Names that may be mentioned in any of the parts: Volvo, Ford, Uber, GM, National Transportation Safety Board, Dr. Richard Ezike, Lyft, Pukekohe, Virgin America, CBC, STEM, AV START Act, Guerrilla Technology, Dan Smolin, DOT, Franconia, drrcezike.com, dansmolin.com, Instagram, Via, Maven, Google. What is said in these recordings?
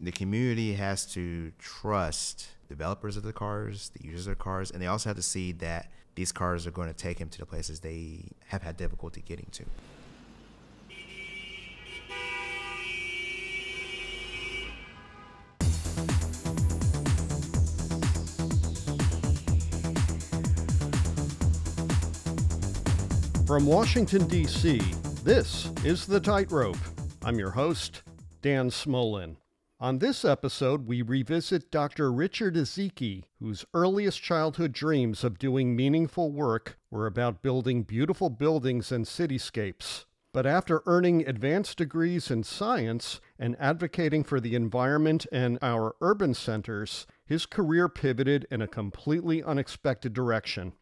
The community has to trust developers of the cars, the users of the cars, and they also have to see that these cars are going to take them to the places they have had difficulty getting to. From Washington, D.C., this is The Tightrope. I'm your host, Dan Smolin. On this episode, we revisit Dr. Richard Ezike, whose earliest childhood dreams of doing meaningful work were about building beautiful buildings and cityscapes. But after earning advanced degrees in science and advocating for the environment and our urban centers, his career pivoted in a completely unexpected direction.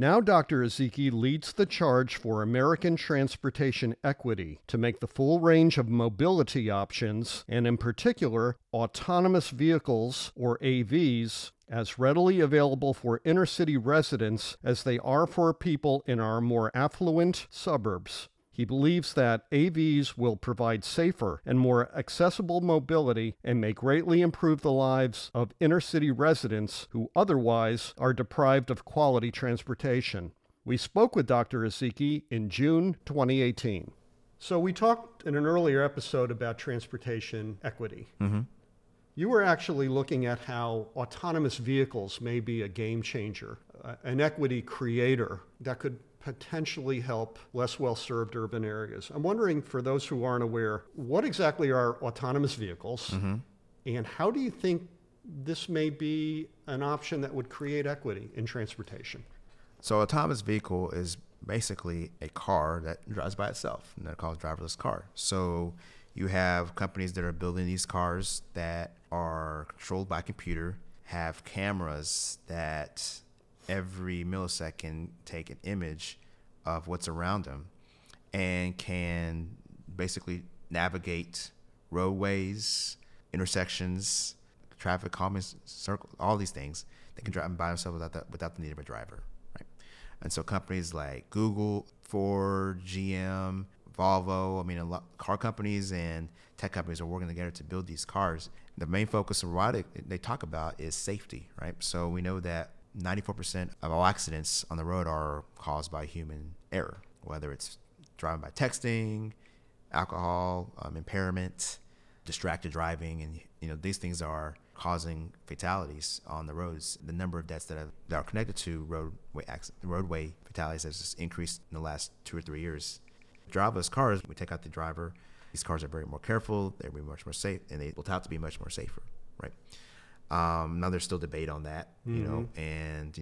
Now Dr. Ezike leads the charge for American transportation equity to make the full range of mobility options, and in particular, autonomous vehicles, or AVs, as readily available for inner-city residents as they are for people in our more affluent suburbs. He believes that AVs will provide safer and more accessible mobility and may greatly improve the lives of inner-city residents who otherwise are deprived of quality transportation. We spoke with Dr. Ezike in June 2018. So we talked in an earlier episode about transportation equity. Mm-hmm. You were actually looking at how autonomous vehicles may be a game changer, an equity creator that could potentially help less well-served urban areas. I'm wondering, for those who aren't aware, what exactly are autonomous vehicles, mm-hmm. and how do you think this may be an option that would create equity in transportation? So autonomous vehicle is basically a car that drives by itself, and they're called driverless car. So you have companies that are building these cars that are controlled by computer, have cameras that every millisecond take an image of what's around them, and can basically navigate roadways, intersections, traffic calming circles, all these things. They can drive by themselves without the need of a driver, right? And so companies like Google, Ford, GM, Volvo, a lot car companies and tech companies are working together to build these cars. The main focus of what they talk about is safety, right? So we know that 94% of all accidents on the road are caused by human error, whether it's driving by texting, alcohol, impairment, distracted driving, and these things are causing fatalities on the roads. The number of deaths that are connected to roadway fatalities has just increased in the last 2 or 3 years. Driverless cars, we take out the driver. These cars are more careful, they're much more safe, and they will have to be much more safer, right? Now there's still debate on that, mm-hmm.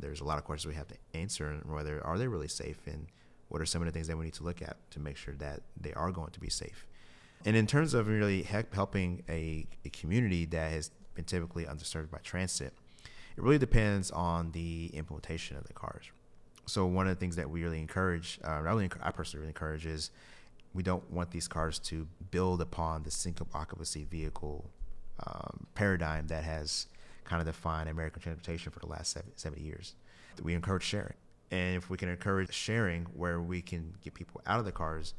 There's a lot of questions we have to answer, and whether are they really safe, and what are some of the things that we need to look at to make sure that they are going to be safe. And in terms of really helping a community that has been typically underserved by transit, it really depends on the implementation of the cars. So one of the things that we really encourage, I personally really encourage, is we don't want these cars to build upon the single occupancy vehicle paradigm that has kind of defined American transportation for the last 70 years. We encourage sharing. And if we can encourage sharing where we can get people out of the cars,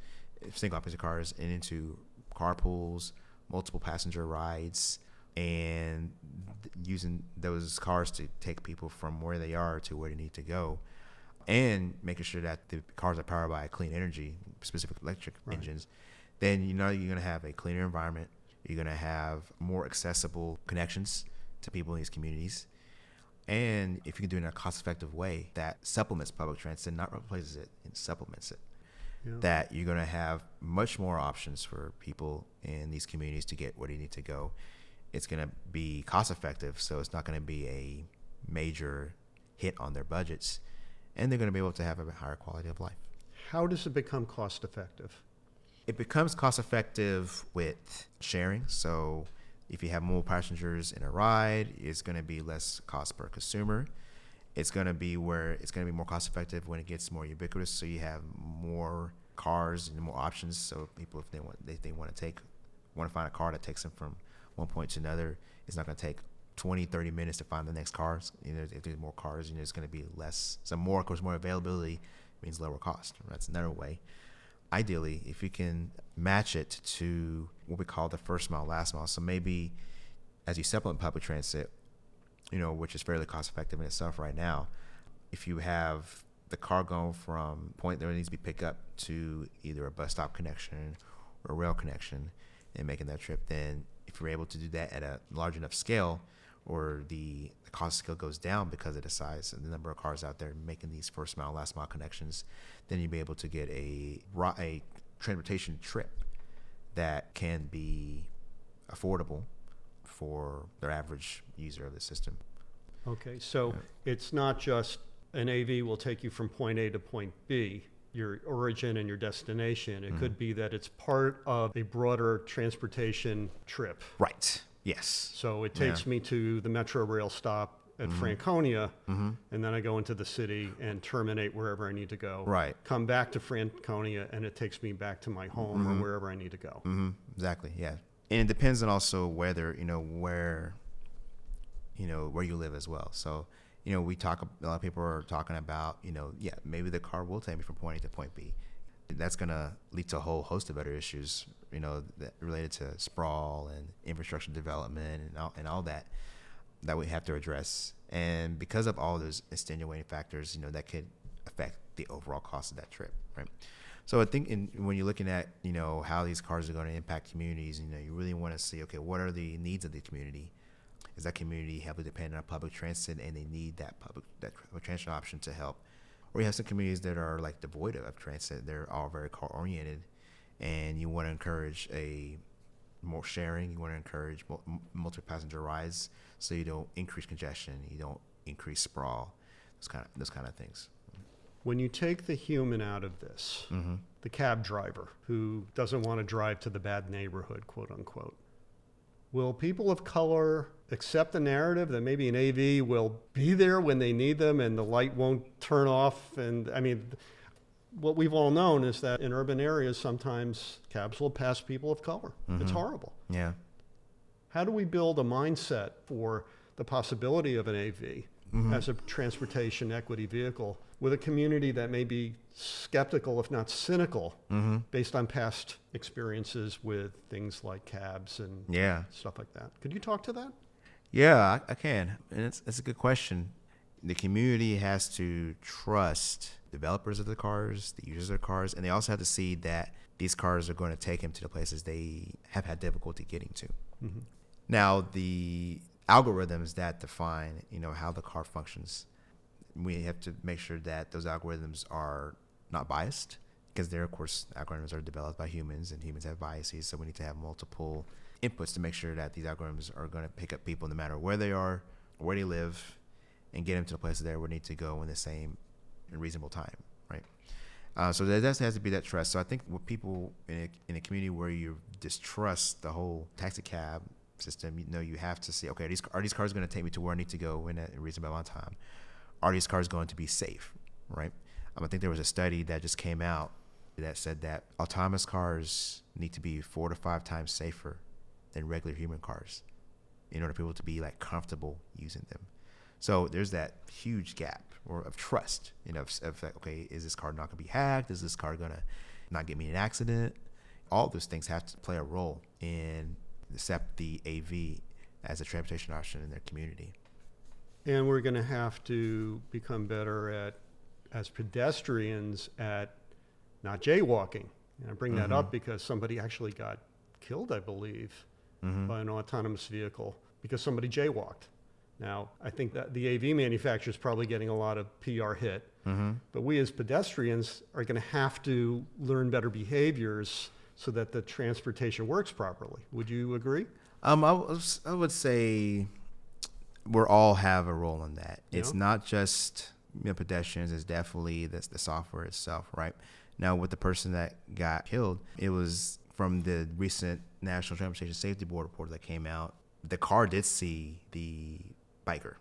single occupancy cars, and into carpools, multiple passenger rides, and using those cars to take people from where they are to where they need to go, and making sure that the cars are powered by clean energy, specific electric right. engines, then you're going to have a cleaner environment. You're going to have more accessible connections to people in these communities. And if you can do it in a cost-effective way that supplements public transit, not replaces it, and supplements it, yeah. that you're going to have much more options for people in these communities to get where they need to go. It's going to be cost-effective, so it's not going to be a major hit on their budgets. And they're going to be able to have a higher quality of life. How does it become cost-effective? It becomes cost-effective with sharing. So if you have more passengers in a ride, it's going to be less cost per consumer. It's going to be more cost-effective when it gets more ubiquitous. So you have more cars and more options. So people, if they want to find a car that takes them from one point to another, it's not going to take 20, 30 minutes to find the next car. If there's more cars, it's going to be less. So more, of course, more availability means lower cost. That's another way. ideally, if you can match it to what we call the first mile, last mile. So maybe as you supplement public transit, you know, which is fairly cost effective in itself right now, if you have the car going from point there needs to be picked up to either a bus stop connection or a rail connection and making that trip, then if you're able to do that at a large enough scale, or the cost scale goes down because of the size and the number of cars out there making these first mile, last mile connections, then you'll be able to get a transportation trip that can be affordable for their average user of the system. Okay, so It's not just an AV will take you from point A to point B, your origin and your destination. It could be that it's part of a broader transportation trip. Right. Yes. So it takes me to the Metro Rail stop at Franconia, and then I go into the city and terminate wherever I need to go. Right. Come back to Franconia, and it takes me back to my home or wherever I need to go. Mm-hmm. Exactly. Yeah. And it depends on also whether, where you live as well. So, a lot of people are talking about, maybe the car will take me from point A to point B. That's going to lead to a whole host of other issues, that related to sprawl and infrastructure development and all that we have to address. And because of all those extenuating factors, that could affect the overall cost of that trip, right? So I think when you're looking at, how these cars are going to impact communities, you really want to see, okay, what are the needs of the community? Is that community heavily dependent on public transit and they need that public transit option to help? Or you have some communities that are like devoid of transit. They're all very car oriented, and you want to encourage more sharing. You want to encourage multiple passenger rides, so you don't increase congestion, you don't increase sprawl, those kind of things. When you take the human out of this, the cab driver who doesn't want to drive to the bad neighborhood, quote unquote, will people of color accept the narrative that maybe an AV will be there when they need them and the light won't turn off? And I mean, what we've all known is that in urban areas, sometimes cabs will pass people of color. It's horrible. Yeah. How do we build a mindset for the possibility of an AV as a transportation equity vehicle with a community that may be skeptical, if not cynical, based on past experiences with things like cabs and stuff like that? Could you talk to that? Yeah, I can. And it's a good question. The community has to trust developers of the cars, the users of the cars, and they also have to see that these cars are going to take them to the places they have had difficulty getting to. Mm-hmm. Now, the algorithms that define, how the car functions, we have to make sure that those algorithms are not biased, because they're, of course, algorithms are developed by humans, and humans have biases, so we need to have multiple inputs to make sure that these algorithms are going to pick up people no matter where they are, where they live, and get them to the places they need to go in the same and reasonable time, right? So there does has to be that trust. So I think with people in a community where you distrust the whole taxi cab system, you have to say, okay, are these cars going to take me to where I need to go in a reasonable amount of time? Are these cars going to be safe, right? I think there was a study that just came out that said that autonomous cars need to be 4 to 5 times safer than regular human cars in order for people to be like comfortable using them. So there's that huge gap of trust, like, okay, is this car not gonna be hacked? Is this car gonna not get me in an accident? All those things have to play a role in accept the AV as a transportation option in their community. And we're gonna have to become better as pedestrians at not jaywalking. And I bring that up because somebody actually got killed, I believe, by an autonomous vehicle because somebody jaywalked. Now, I think that the AV manufacturer is probably getting a lot of PR hit, but we as pedestrians are going to have to learn better behaviors so that the transportation works properly. Would you agree? I would say we all have a role in that. It's not just pedestrians, it's definitely the software itself, right? Now, with the person that got killed, it was from the recent National Transportation Safety Board report that came out. The car did see the biker.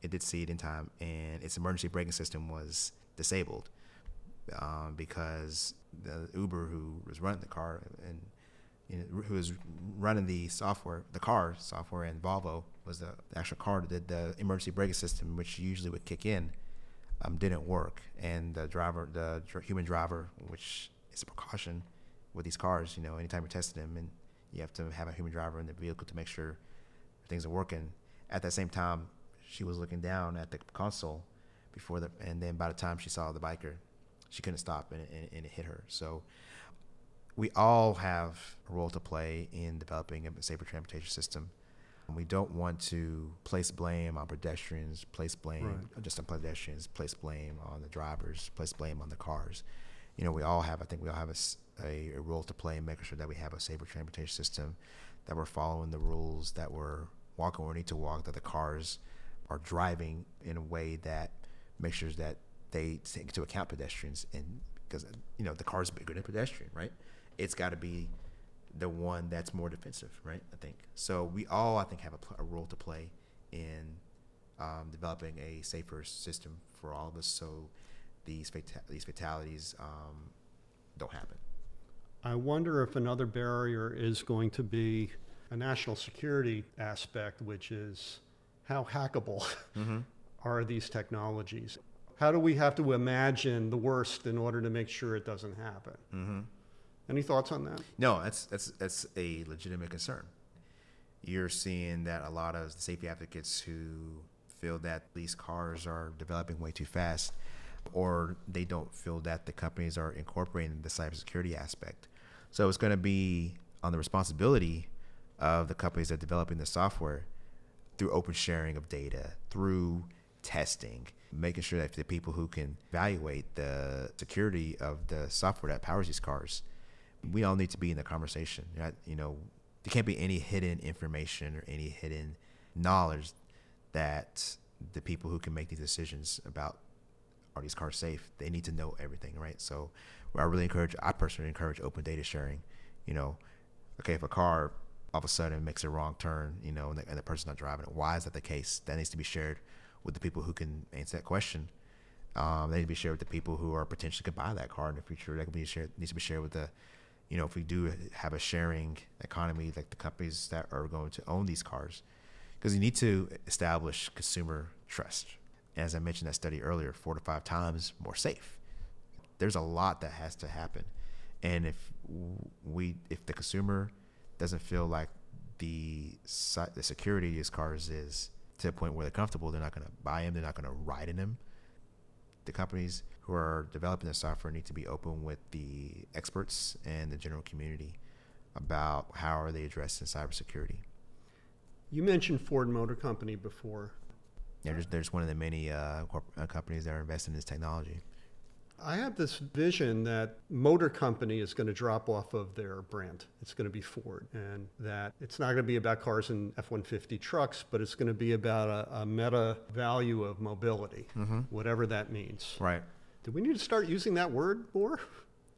It did see it in time, and its emergency braking system was disabled because the Uber who was running the car and who was running the car software, and Volvo was the actual car that did the emergency braking system, which usually would kick in, didn't work, and the human driver, which it's a precaution with these cars. You know, anytime you're testing them, and you have to have a human driver in the vehicle to make sure things are working. At that same time, she was looking down at the console before the, and then by the time she saw the biker, she couldn't stop, and it hit her. So we all have a role to play in developing a safer transportation system. We don't want to place blame on pedestrians, place blame on the drivers, place blame on the cars. You know, we all have a role to play in making sure that we have a safer transportation system, that we're following the rules, that we're walking where we need to walk, that the cars are driving in a way that makes sure that they take into account pedestrians. And because, you know, the car's bigger than pedestrian, right? It's got to be the one that's more defensive, right? I think so. We all, I think, have a role to play in developing a safer system for all of us, so these fatalities don't happen. I wonder if another barrier is going to be a national security aspect, which is how hackable are these technologies? How do we have to imagine the worst in order to make sure it doesn't happen? Mm-hmm. Any thoughts on that? No, that's a legitimate concern. You're seeing that a lot of the safety advocates who feel that these cars are developing way too fast, or they don't feel that the companies are incorporating the cybersecurity aspect. So it's going to be on the responsibility of the companies that are developing the software, through open sharing of data, through testing, making sure that the people who can evaluate the security of the software that powers these cars, we all need to be in the conversation. You know, there can't be any hidden information or any hidden knowledge that the people who can make these decisions about are these cars safe, they need to know everything, right? So I personally encourage open data sharing. You know, okay, if a car all of a sudden makes a wrong turn, you know, and the person's not driving it, why is that the case? That needs to be shared with the people who can answer that question. They need to be shared with the people who are potentially could buy that car in the future. That needs to be shared with the, you know, if we do have a sharing economy, like the companies that are going to own these cars, because you need to establish consumer trust. As I mentioned that study earlier, 4 to 5 times more safe. There's a lot that has to happen. And if the consumer doesn't feel like the security of these cars is to the point where they're comfortable, they're not going to buy them, they're not going to ride in them. The companies who are developing the software need to be open with the experts and the general community about how are they addressing cybersecurity. You mentioned Ford Motor Company before. Yeah, there's one of the many companies that are investing in this technology. I have this vision that Motor Company is going to drop off of their brand. It's going to be Ford, and that it's not going to be about cars and F-150 trucks, but it's going to be about a meta value of mobility, whatever that means. Right. Do we need to start using that word more?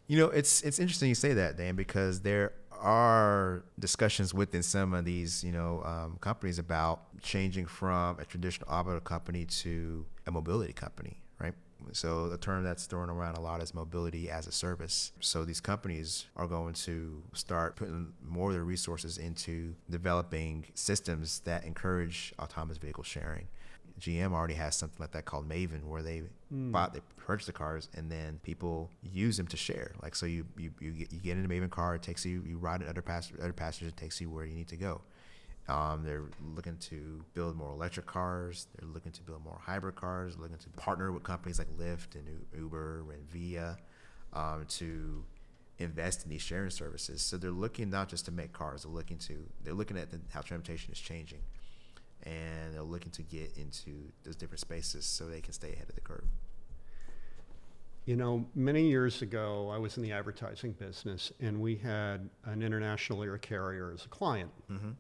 You know, it's interesting you say that, Dan, because there are discussions within some of these, you know, companies about changing from a traditional auto company to a mobility company, right? So the term that's thrown around a lot is mobility as a service. So these companies are going to start putting more of their resources into developing systems that encourage autonomous vehicle sharing. GM already has something like that called Maven, where they they purchase the cars, and then people use them to share. Like, so you get in a Maven car, it takes you ride in other passengers, it takes you where you need to go. They're looking to build more electric cars. They're looking to build more hybrid cars. Looking to partner with companies like Lyft and Uber and Via to invest in these sharing services. So they're looking not just to make cars. They're looking at how transportation is changing, and they're looking to get into those different spaces so they can stay ahead of the curve. You know, many years ago, I was in the advertising business, and we had an international air carrier as a client. Mm-hmm.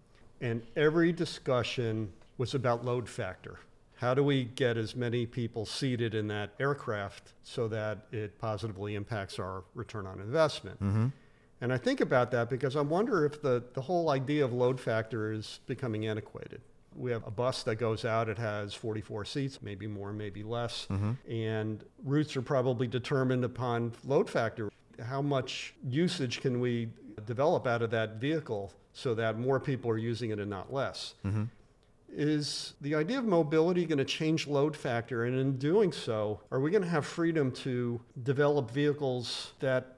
And every discussion was about load factor. How do we get as many people seated in that aircraft so that it positively impacts our return on investment? Mm-hmm. And I think about that because I wonder if the whole idea of load factor is becoming antiquated. We have a bus that goes out, it has 44 seats, maybe more, maybe less, and routes are probably determined upon load factor. How much usage can we develop out of that vehicle so that more people are using it and not less? Mm-hmm. Is the idea of mobility going to change load factor? And in doing so, are we going to have freedom to develop vehicles that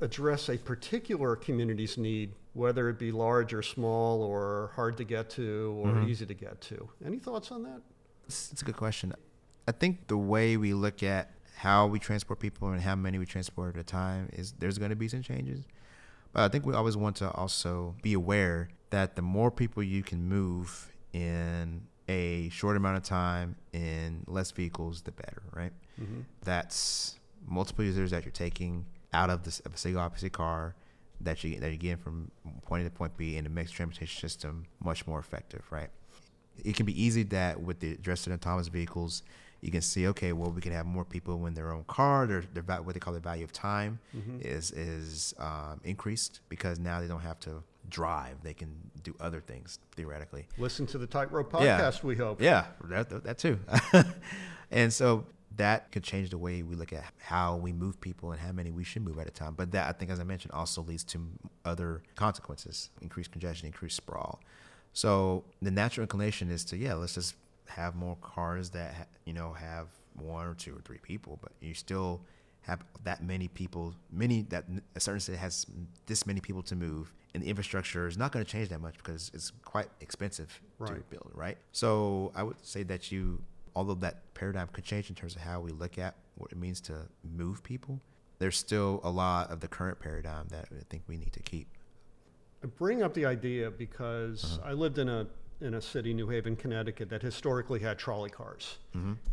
address a particular community's need, whether it be large or small or hard to get to or easy to get to. Any thoughts on that? It's a good question. I think the way we look at how we transport people and how many we transport at a time is there's going to be some changes. But I think we always want to also be aware that the more people you can move in a short amount of time in less vehicles, the better, right? That's multiple users that you're taking out of this single car that you get from point A to point B, and it makes the transportation system much more effective, right? It can be easy that with the address of autonomous vehicles, you can see, okay, well, we can have more people in their own car. Their what they call the value of time is increased because now they don't have to drive. They can do other things, theoretically. Listen to the Tightrope podcast, we hope. Yeah, that too. And so that could change the way we look at how we move people and how many we should move at a time. But that, I think, as I mentioned, also leads to other consequences, increased congestion, increased sprawl. So the natural inclination is to, let's just have more cars that, have one or two or three people, but you still have that many people, that a certain city has this many people to move, and the infrastructure is not going to change that much because it's quite expensive to build, right? So I would say that although that paradigm could change in terms of how we look at what it means to move people, there's still a lot of the current paradigm that I think we need to keep. I bring up the idea because I lived in a city, New Haven, Connecticut, that historically had trolley cars.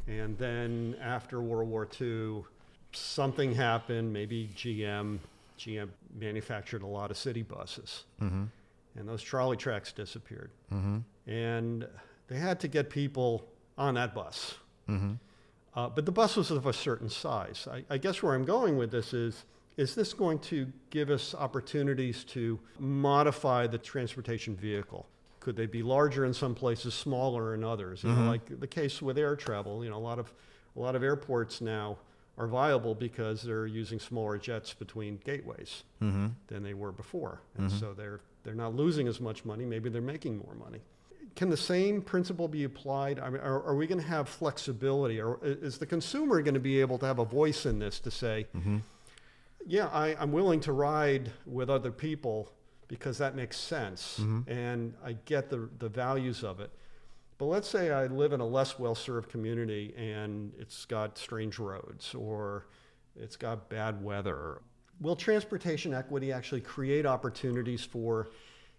And then after World War II, something happened, maybe GM manufactured a lot of city buses. And those trolley tracks disappeared. And they had to get people on that bus. But the bus was of a certain size. I guess where I'm going with this is this going to give us opportunities to modify the transportation vehicle? Could they be larger in some places, smaller in others? Like the case with air travel, a lot of airports now are viable because they're using smaller jets between gateways than they were before. And so they're not losing as much money. Maybe they're making more money. Can the same principle be applied? I mean, are we going to have flexibility? Or is the consumer going to be able to have a voice in this to say, I'm willing to ride with other people because that makes sense, and I get the values of it. But let's say I live in a less well-served community and it's got strange roads or it's got bad weather. Will transportation equity actually create opportunities for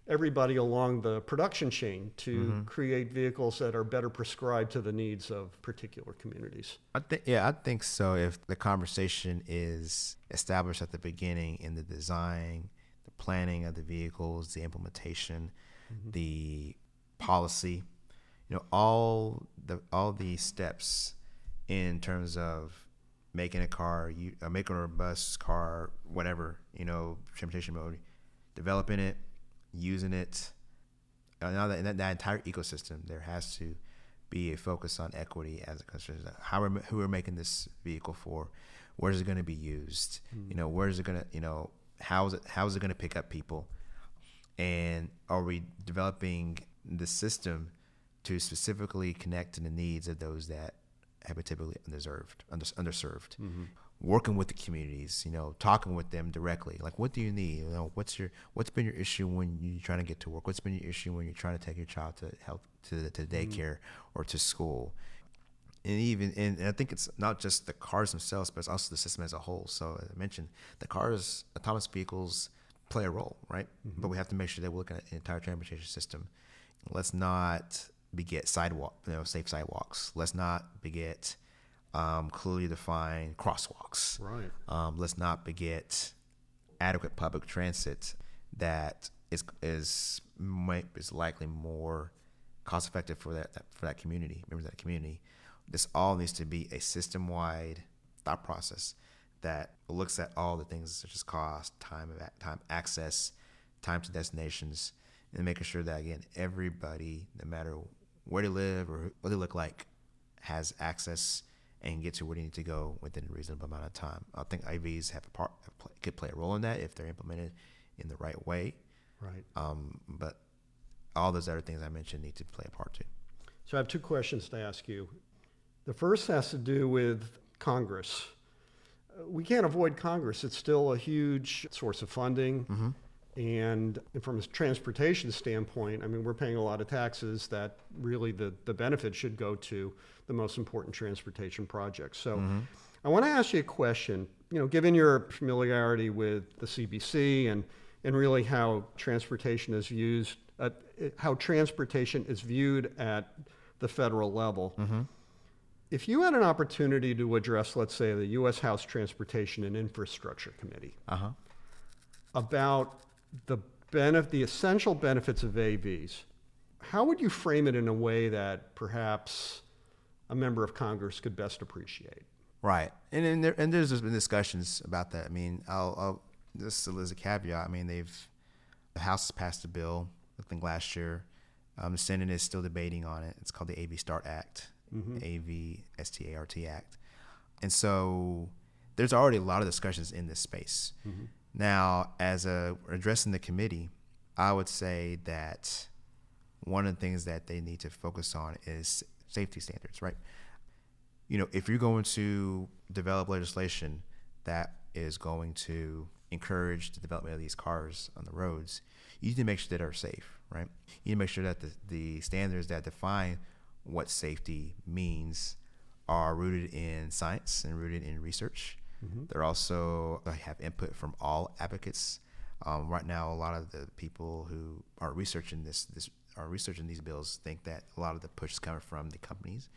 everybody along the production chain to create vehicles that are better prescribed to the needs of particular communities? I think so. If the conversation is established at the beginning in the design, the planning of the vehicles, the implementation, the policy, all the steps in terms of making a car, making a bus, car, whatever, transportation mode, developing it, using it, that entire ecosystem. There has to be a focus on equity as a concern. Who we're making this vehicle for? Where is it going to be used? Where is it going to? How is it going to pick up people? And are we developing the system to specifically connect to the needs of those that have been typically underserved? Working with the communities, talking with them directly. Like, what do you need? What's been your issue when you're trying to get to work? What's been your issue when you're trying to take your child to daycare or to school? And I think it's not just the cars themselves, but it's also the system as a whole. So as I mentioned, the cars, autonomous vehicles play a role, right? But we have to make sure that we're looking at an entire transportation system. Let's not beget safe sidewalks. Let's not beget clearly defined crosswalks. Right. Let's not beget adequate public transit that is likely more cost effective for that community, members of that community. This all needs to be a system wide thought process that looks at all the things such as cost, time, access, time to destinations, and making sure that, again, everybody, no matter where they live or what they look like, has access and get to where they need to go within a reasonable amount of time. I think AVs could play a role in that if they're implemented in the right way. Right. But all those other things I mentioned need to play a part too. So I have two questions to ask you. The first has to do with Congress. we can't avoid Congress. It's still a huge source of funding. Mm-hmm. And from a transportation standpoint, I mean, we're paying a lot of taxes that really the benefit should go to the most important transportation projects. So mm-hmm. I want to ask you a question, you know, given your familiarity with the CBC and really how transportation is used, how transportation is viewed at the federal level. Mm-hmm. If you had an opportunity to address, let's say, the U.S. House Transportation and Infrastructure Committee uh-huh. about the essential benefits of AVs, how would you frame it in a way that perhaps a member of Congress could best appreciate? Right, and there's been discussions about that. I mean, I'll just solicit a caveat. I mean, the House passed a bill, I think last year. The Senate is still debating on it. It's called the AV START Act, mm-hmm. AV START Act, and so there's already a lot of discussions in this space. Mm-hmm. Now, as addressing the committee, I would say that one of the things that they need to focus on is safety standards, right? You know, if you're going to develop legislation that is going to encourage the development of these cars on the roads, you need to make sure that they're safe, right? You need to make sure that the standards that define what safety means are rooted in science and rooted in research. Mm-hmm. They're also, they have input from all advocates. Right now, a lot of the people who are researching these bills think that a lot of the push is coming from the companies.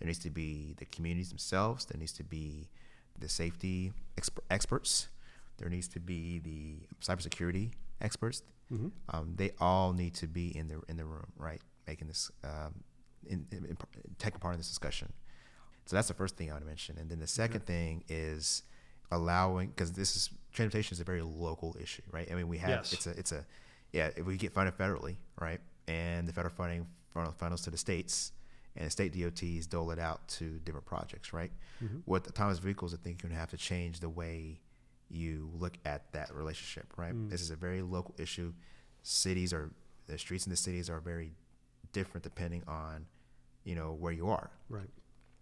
There needs to be the communities themselves. There needs to be the safety experts. There needs to be the cybersecurity experts. Mm-hmm. They all need to be in the room, right? Making this, taking part in this discussion. So that's the first thing I would mention. And then the second mm-hmm. thing is allowing, because transportation is a very local issue, right? I mean, we have, yes. If we get funded federally, right? And the federal funding funnels to the states, and state DOTs dole it out to different projects, right? Mm-hmm. With autonomous vehicles, I think you're gonna have to change the way you look at that relationship, right? Mm. This is a very local issue. The streets in the cities are very different depending on, you know, where you are. Right.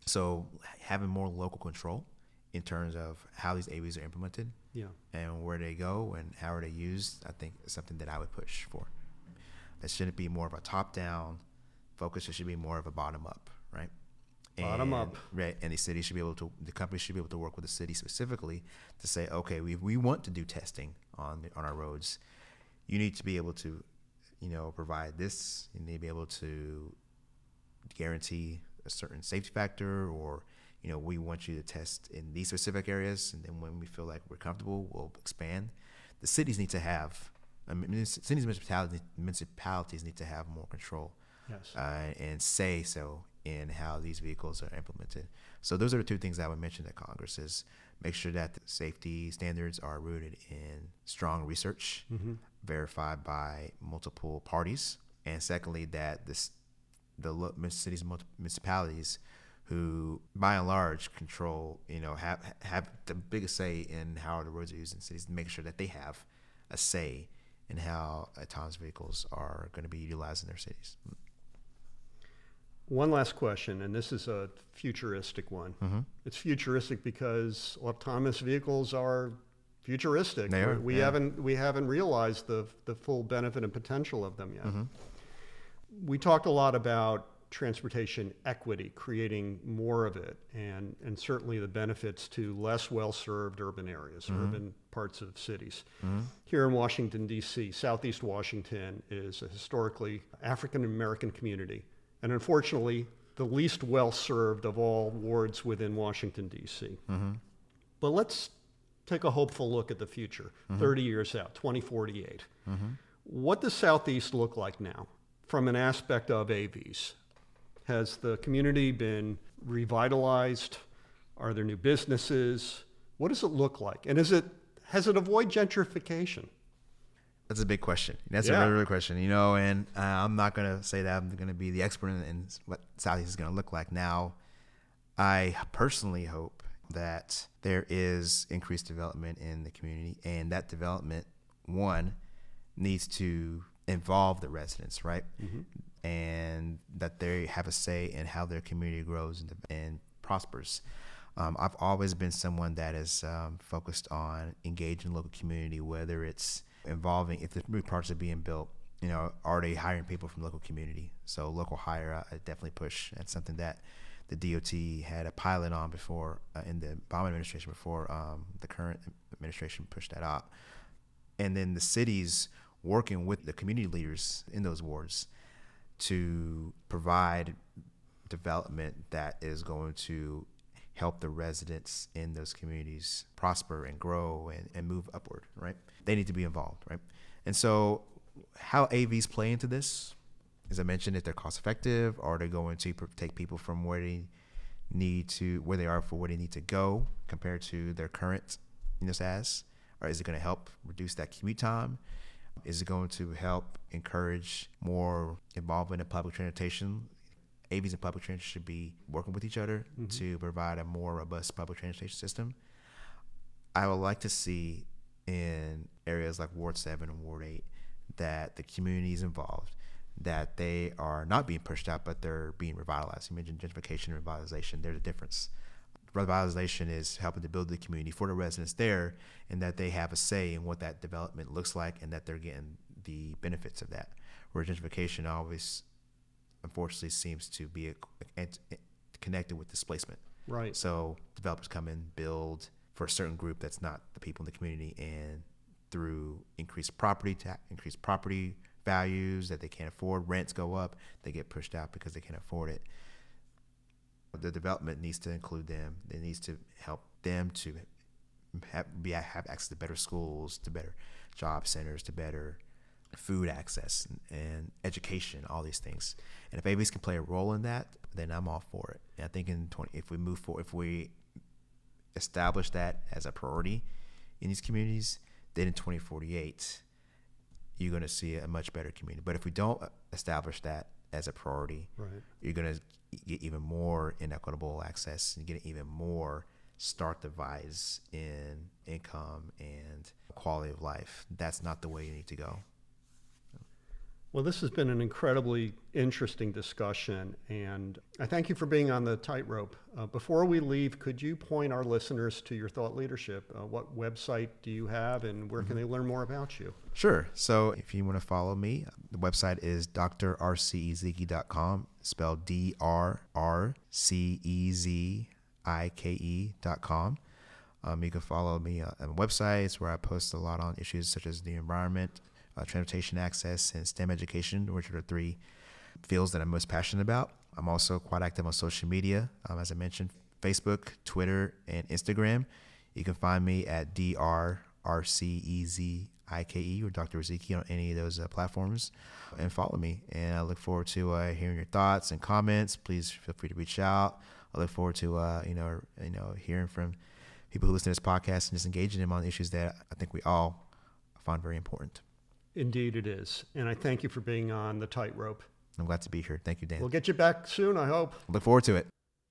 So having more local control in terms of how these AVs are implemented, yeah, and where they go and how are they used, I think is something that I would push for. It shouldn't be more of a top-down focus. It should be more of a bottom-up, right? Bottom-up. Right, and the company should be able to work with the city specifically to say, okay, we want to do testing on our roads. You need to be able to, you know, provide this. You need to be able to guarantee a certain safety factor, or, you know, we want you to test in these specific areas, and then when we feel like we're comfortable, we'll expand. The cities need to have, I mean, cities and municipalities need to have more control. Yes. And say so in how these vehicles are implemented. So those are the two things I would mention at Congress is make sure that the safety standards are rooted in strong research, mm-hmm. verified by multiple parties. And secondly, that the cities, municipalities who by and large control, you know, have the biggest say in how the roads are used in cities, make sure that they have a say in how autonomous vehicles are going to be utilized in their cities. One last question, and this is a futuristic one. Mm-hmm. It's futuristic because autonomous vehicles are futuristic. They are, we haven't realized the full benefit and potential of them yet. Mm-hmm. We talked a lot about transportation equity, creating more of it, and certainly the benefits to less well-served urban areas, mm-hmm. urban parts of cities. Mm-hmm. Here in Washington, D.C., Southeast Washington is a historically African-American community, and unfortunately, the least well-served of all wards within Washington, D.C. Mm-hmm. But let's take a hopeful look at the future, mm-hmm. 30 years out, 2048. Mm-hmm. What does Southeast look like now from an aspect of AVs? Has the community been revitalized? Are there new businesses? What does it look like? And has it avoided gentrification? That's a big question. That's a really, really question, you know, and I'm not going to say that I'm going to be the expert in what Southeast is going to look like now. I personally hope that there is increased development in the community, and that development, one, needs to involve the residents, right? Mm-hmm. And that they have a say in how their community grows and prospers. I've always been someone that is focused on engaging the local community, whether it's involving, if the new parts are being built, you know, are they hiring people from local community? So local hire, I definitely push. That's something that the DOT had a pilot on before in the Obama administration, before the current administration pushed that up. And then the cities working with the community leaders in those wards to provide development that is going to help the residents in those communities prosper and grow and move upward, right? They need to be involved, right? And so how AVs play into this, as I mentioned, if they're cost effective, are they going to take people from where they need to, where they are for where they need to go compared to their current, you know, status? Or is it going to help reduce that commute time? Is it going to help encourage more involvement in public transportation? AVs and public transit should be working with each other mm-hmm. to provide a more robust public transportation system. I would like to see in areas like Ward 7 and Ward 8 that the community is involved, that they are not being pushed out, but they're being revitalized. You mentioned gentrification and revitalization. There's a difference. Revitalization is helping to build the community for the residents there, and that they have a say in what that development looks like and that they're getting the benefits of that. Where gentrification always, unfortunately, seems to be connected with displacement. Right. So developers come in, build for a certain group that's not the people in the community, and through increased property tax, increased property values that they can't afford, rents go up, they get pushed out because they can't afford it. The development needs to include them. It needs to help them to have access to better schools, to better job centers, to better food access and education, all these things. And if AVs can play a role in that, then I'm all for it. And I think if we move forward, if we establish that as a priority in these communities, then in 2048, you're going to see a much better community. But if we don't establish that as a priority, right, you're going to get even more inequitable access and get even more stark divides in income and quality of life. That's not the way you need to go. Well, this has been an incredibly interesting discussion, and I thank you for being on the tightrope. Before we leave, could you point our listeners to your thought leadership? What website do you have, and where can they learn more about you? Sure. So if you want to follow me, the website is drrcezike.com, spelled drrcezike.com. You can follow me on my websites where I post a lot on issues such as the environment, transportation access, and STEM education, which are the three fields that I'm most passionate about. I'm also quite active on social media. As I mentioned, Facebook, Twitter, and Instagram. You can find me at drrcezike or Dr. Ezike on any of those platforms, and follow me. And I look forward to hearing your thoughts and comments. Please feel free to reach out. I look forward to hearing from people who listen to this podcast and just engaging them on issues that I think we all find very important. Indeed it is. And I thank you for being on the tightrope. I'm glad to be here. Thank you, Dan. We'll get you back soon, I hope. Look forward to it.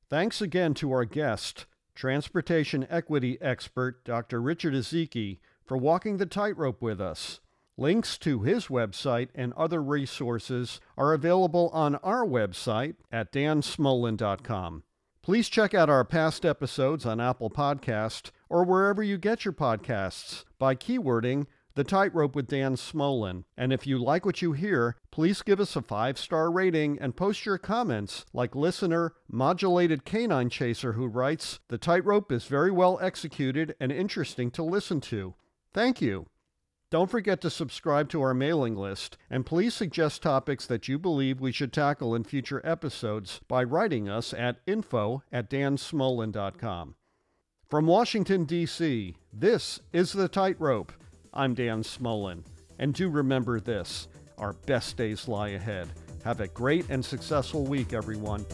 Thanks again to our guest, transportation equity expert, Dr. Richard Ezike, for walking the tightrope with us. Links to his website and other resources are available on our website at dansmolin.com. Please check out our past episodes on Apple Podcasts or wherever you get your podcasts by keywording The Tightrope with Dan Smolin. And if you like what you hear, please give us a 5-star rating and post your comments, like listener Modulated Canine Chaser, who writes, "The Tightrope is very well executed and interesting to listen to." Thank you. Don't forget to subscribe to our mailing list, and please suggest topics that you believe we should tackle in future episodes by writing us at info@dansmolin.com. From Washington, D.C., this is The Tightrope. I'm Dan Smolin, and do remember this, our best days lie ahead. Have a great and successful week, everyone.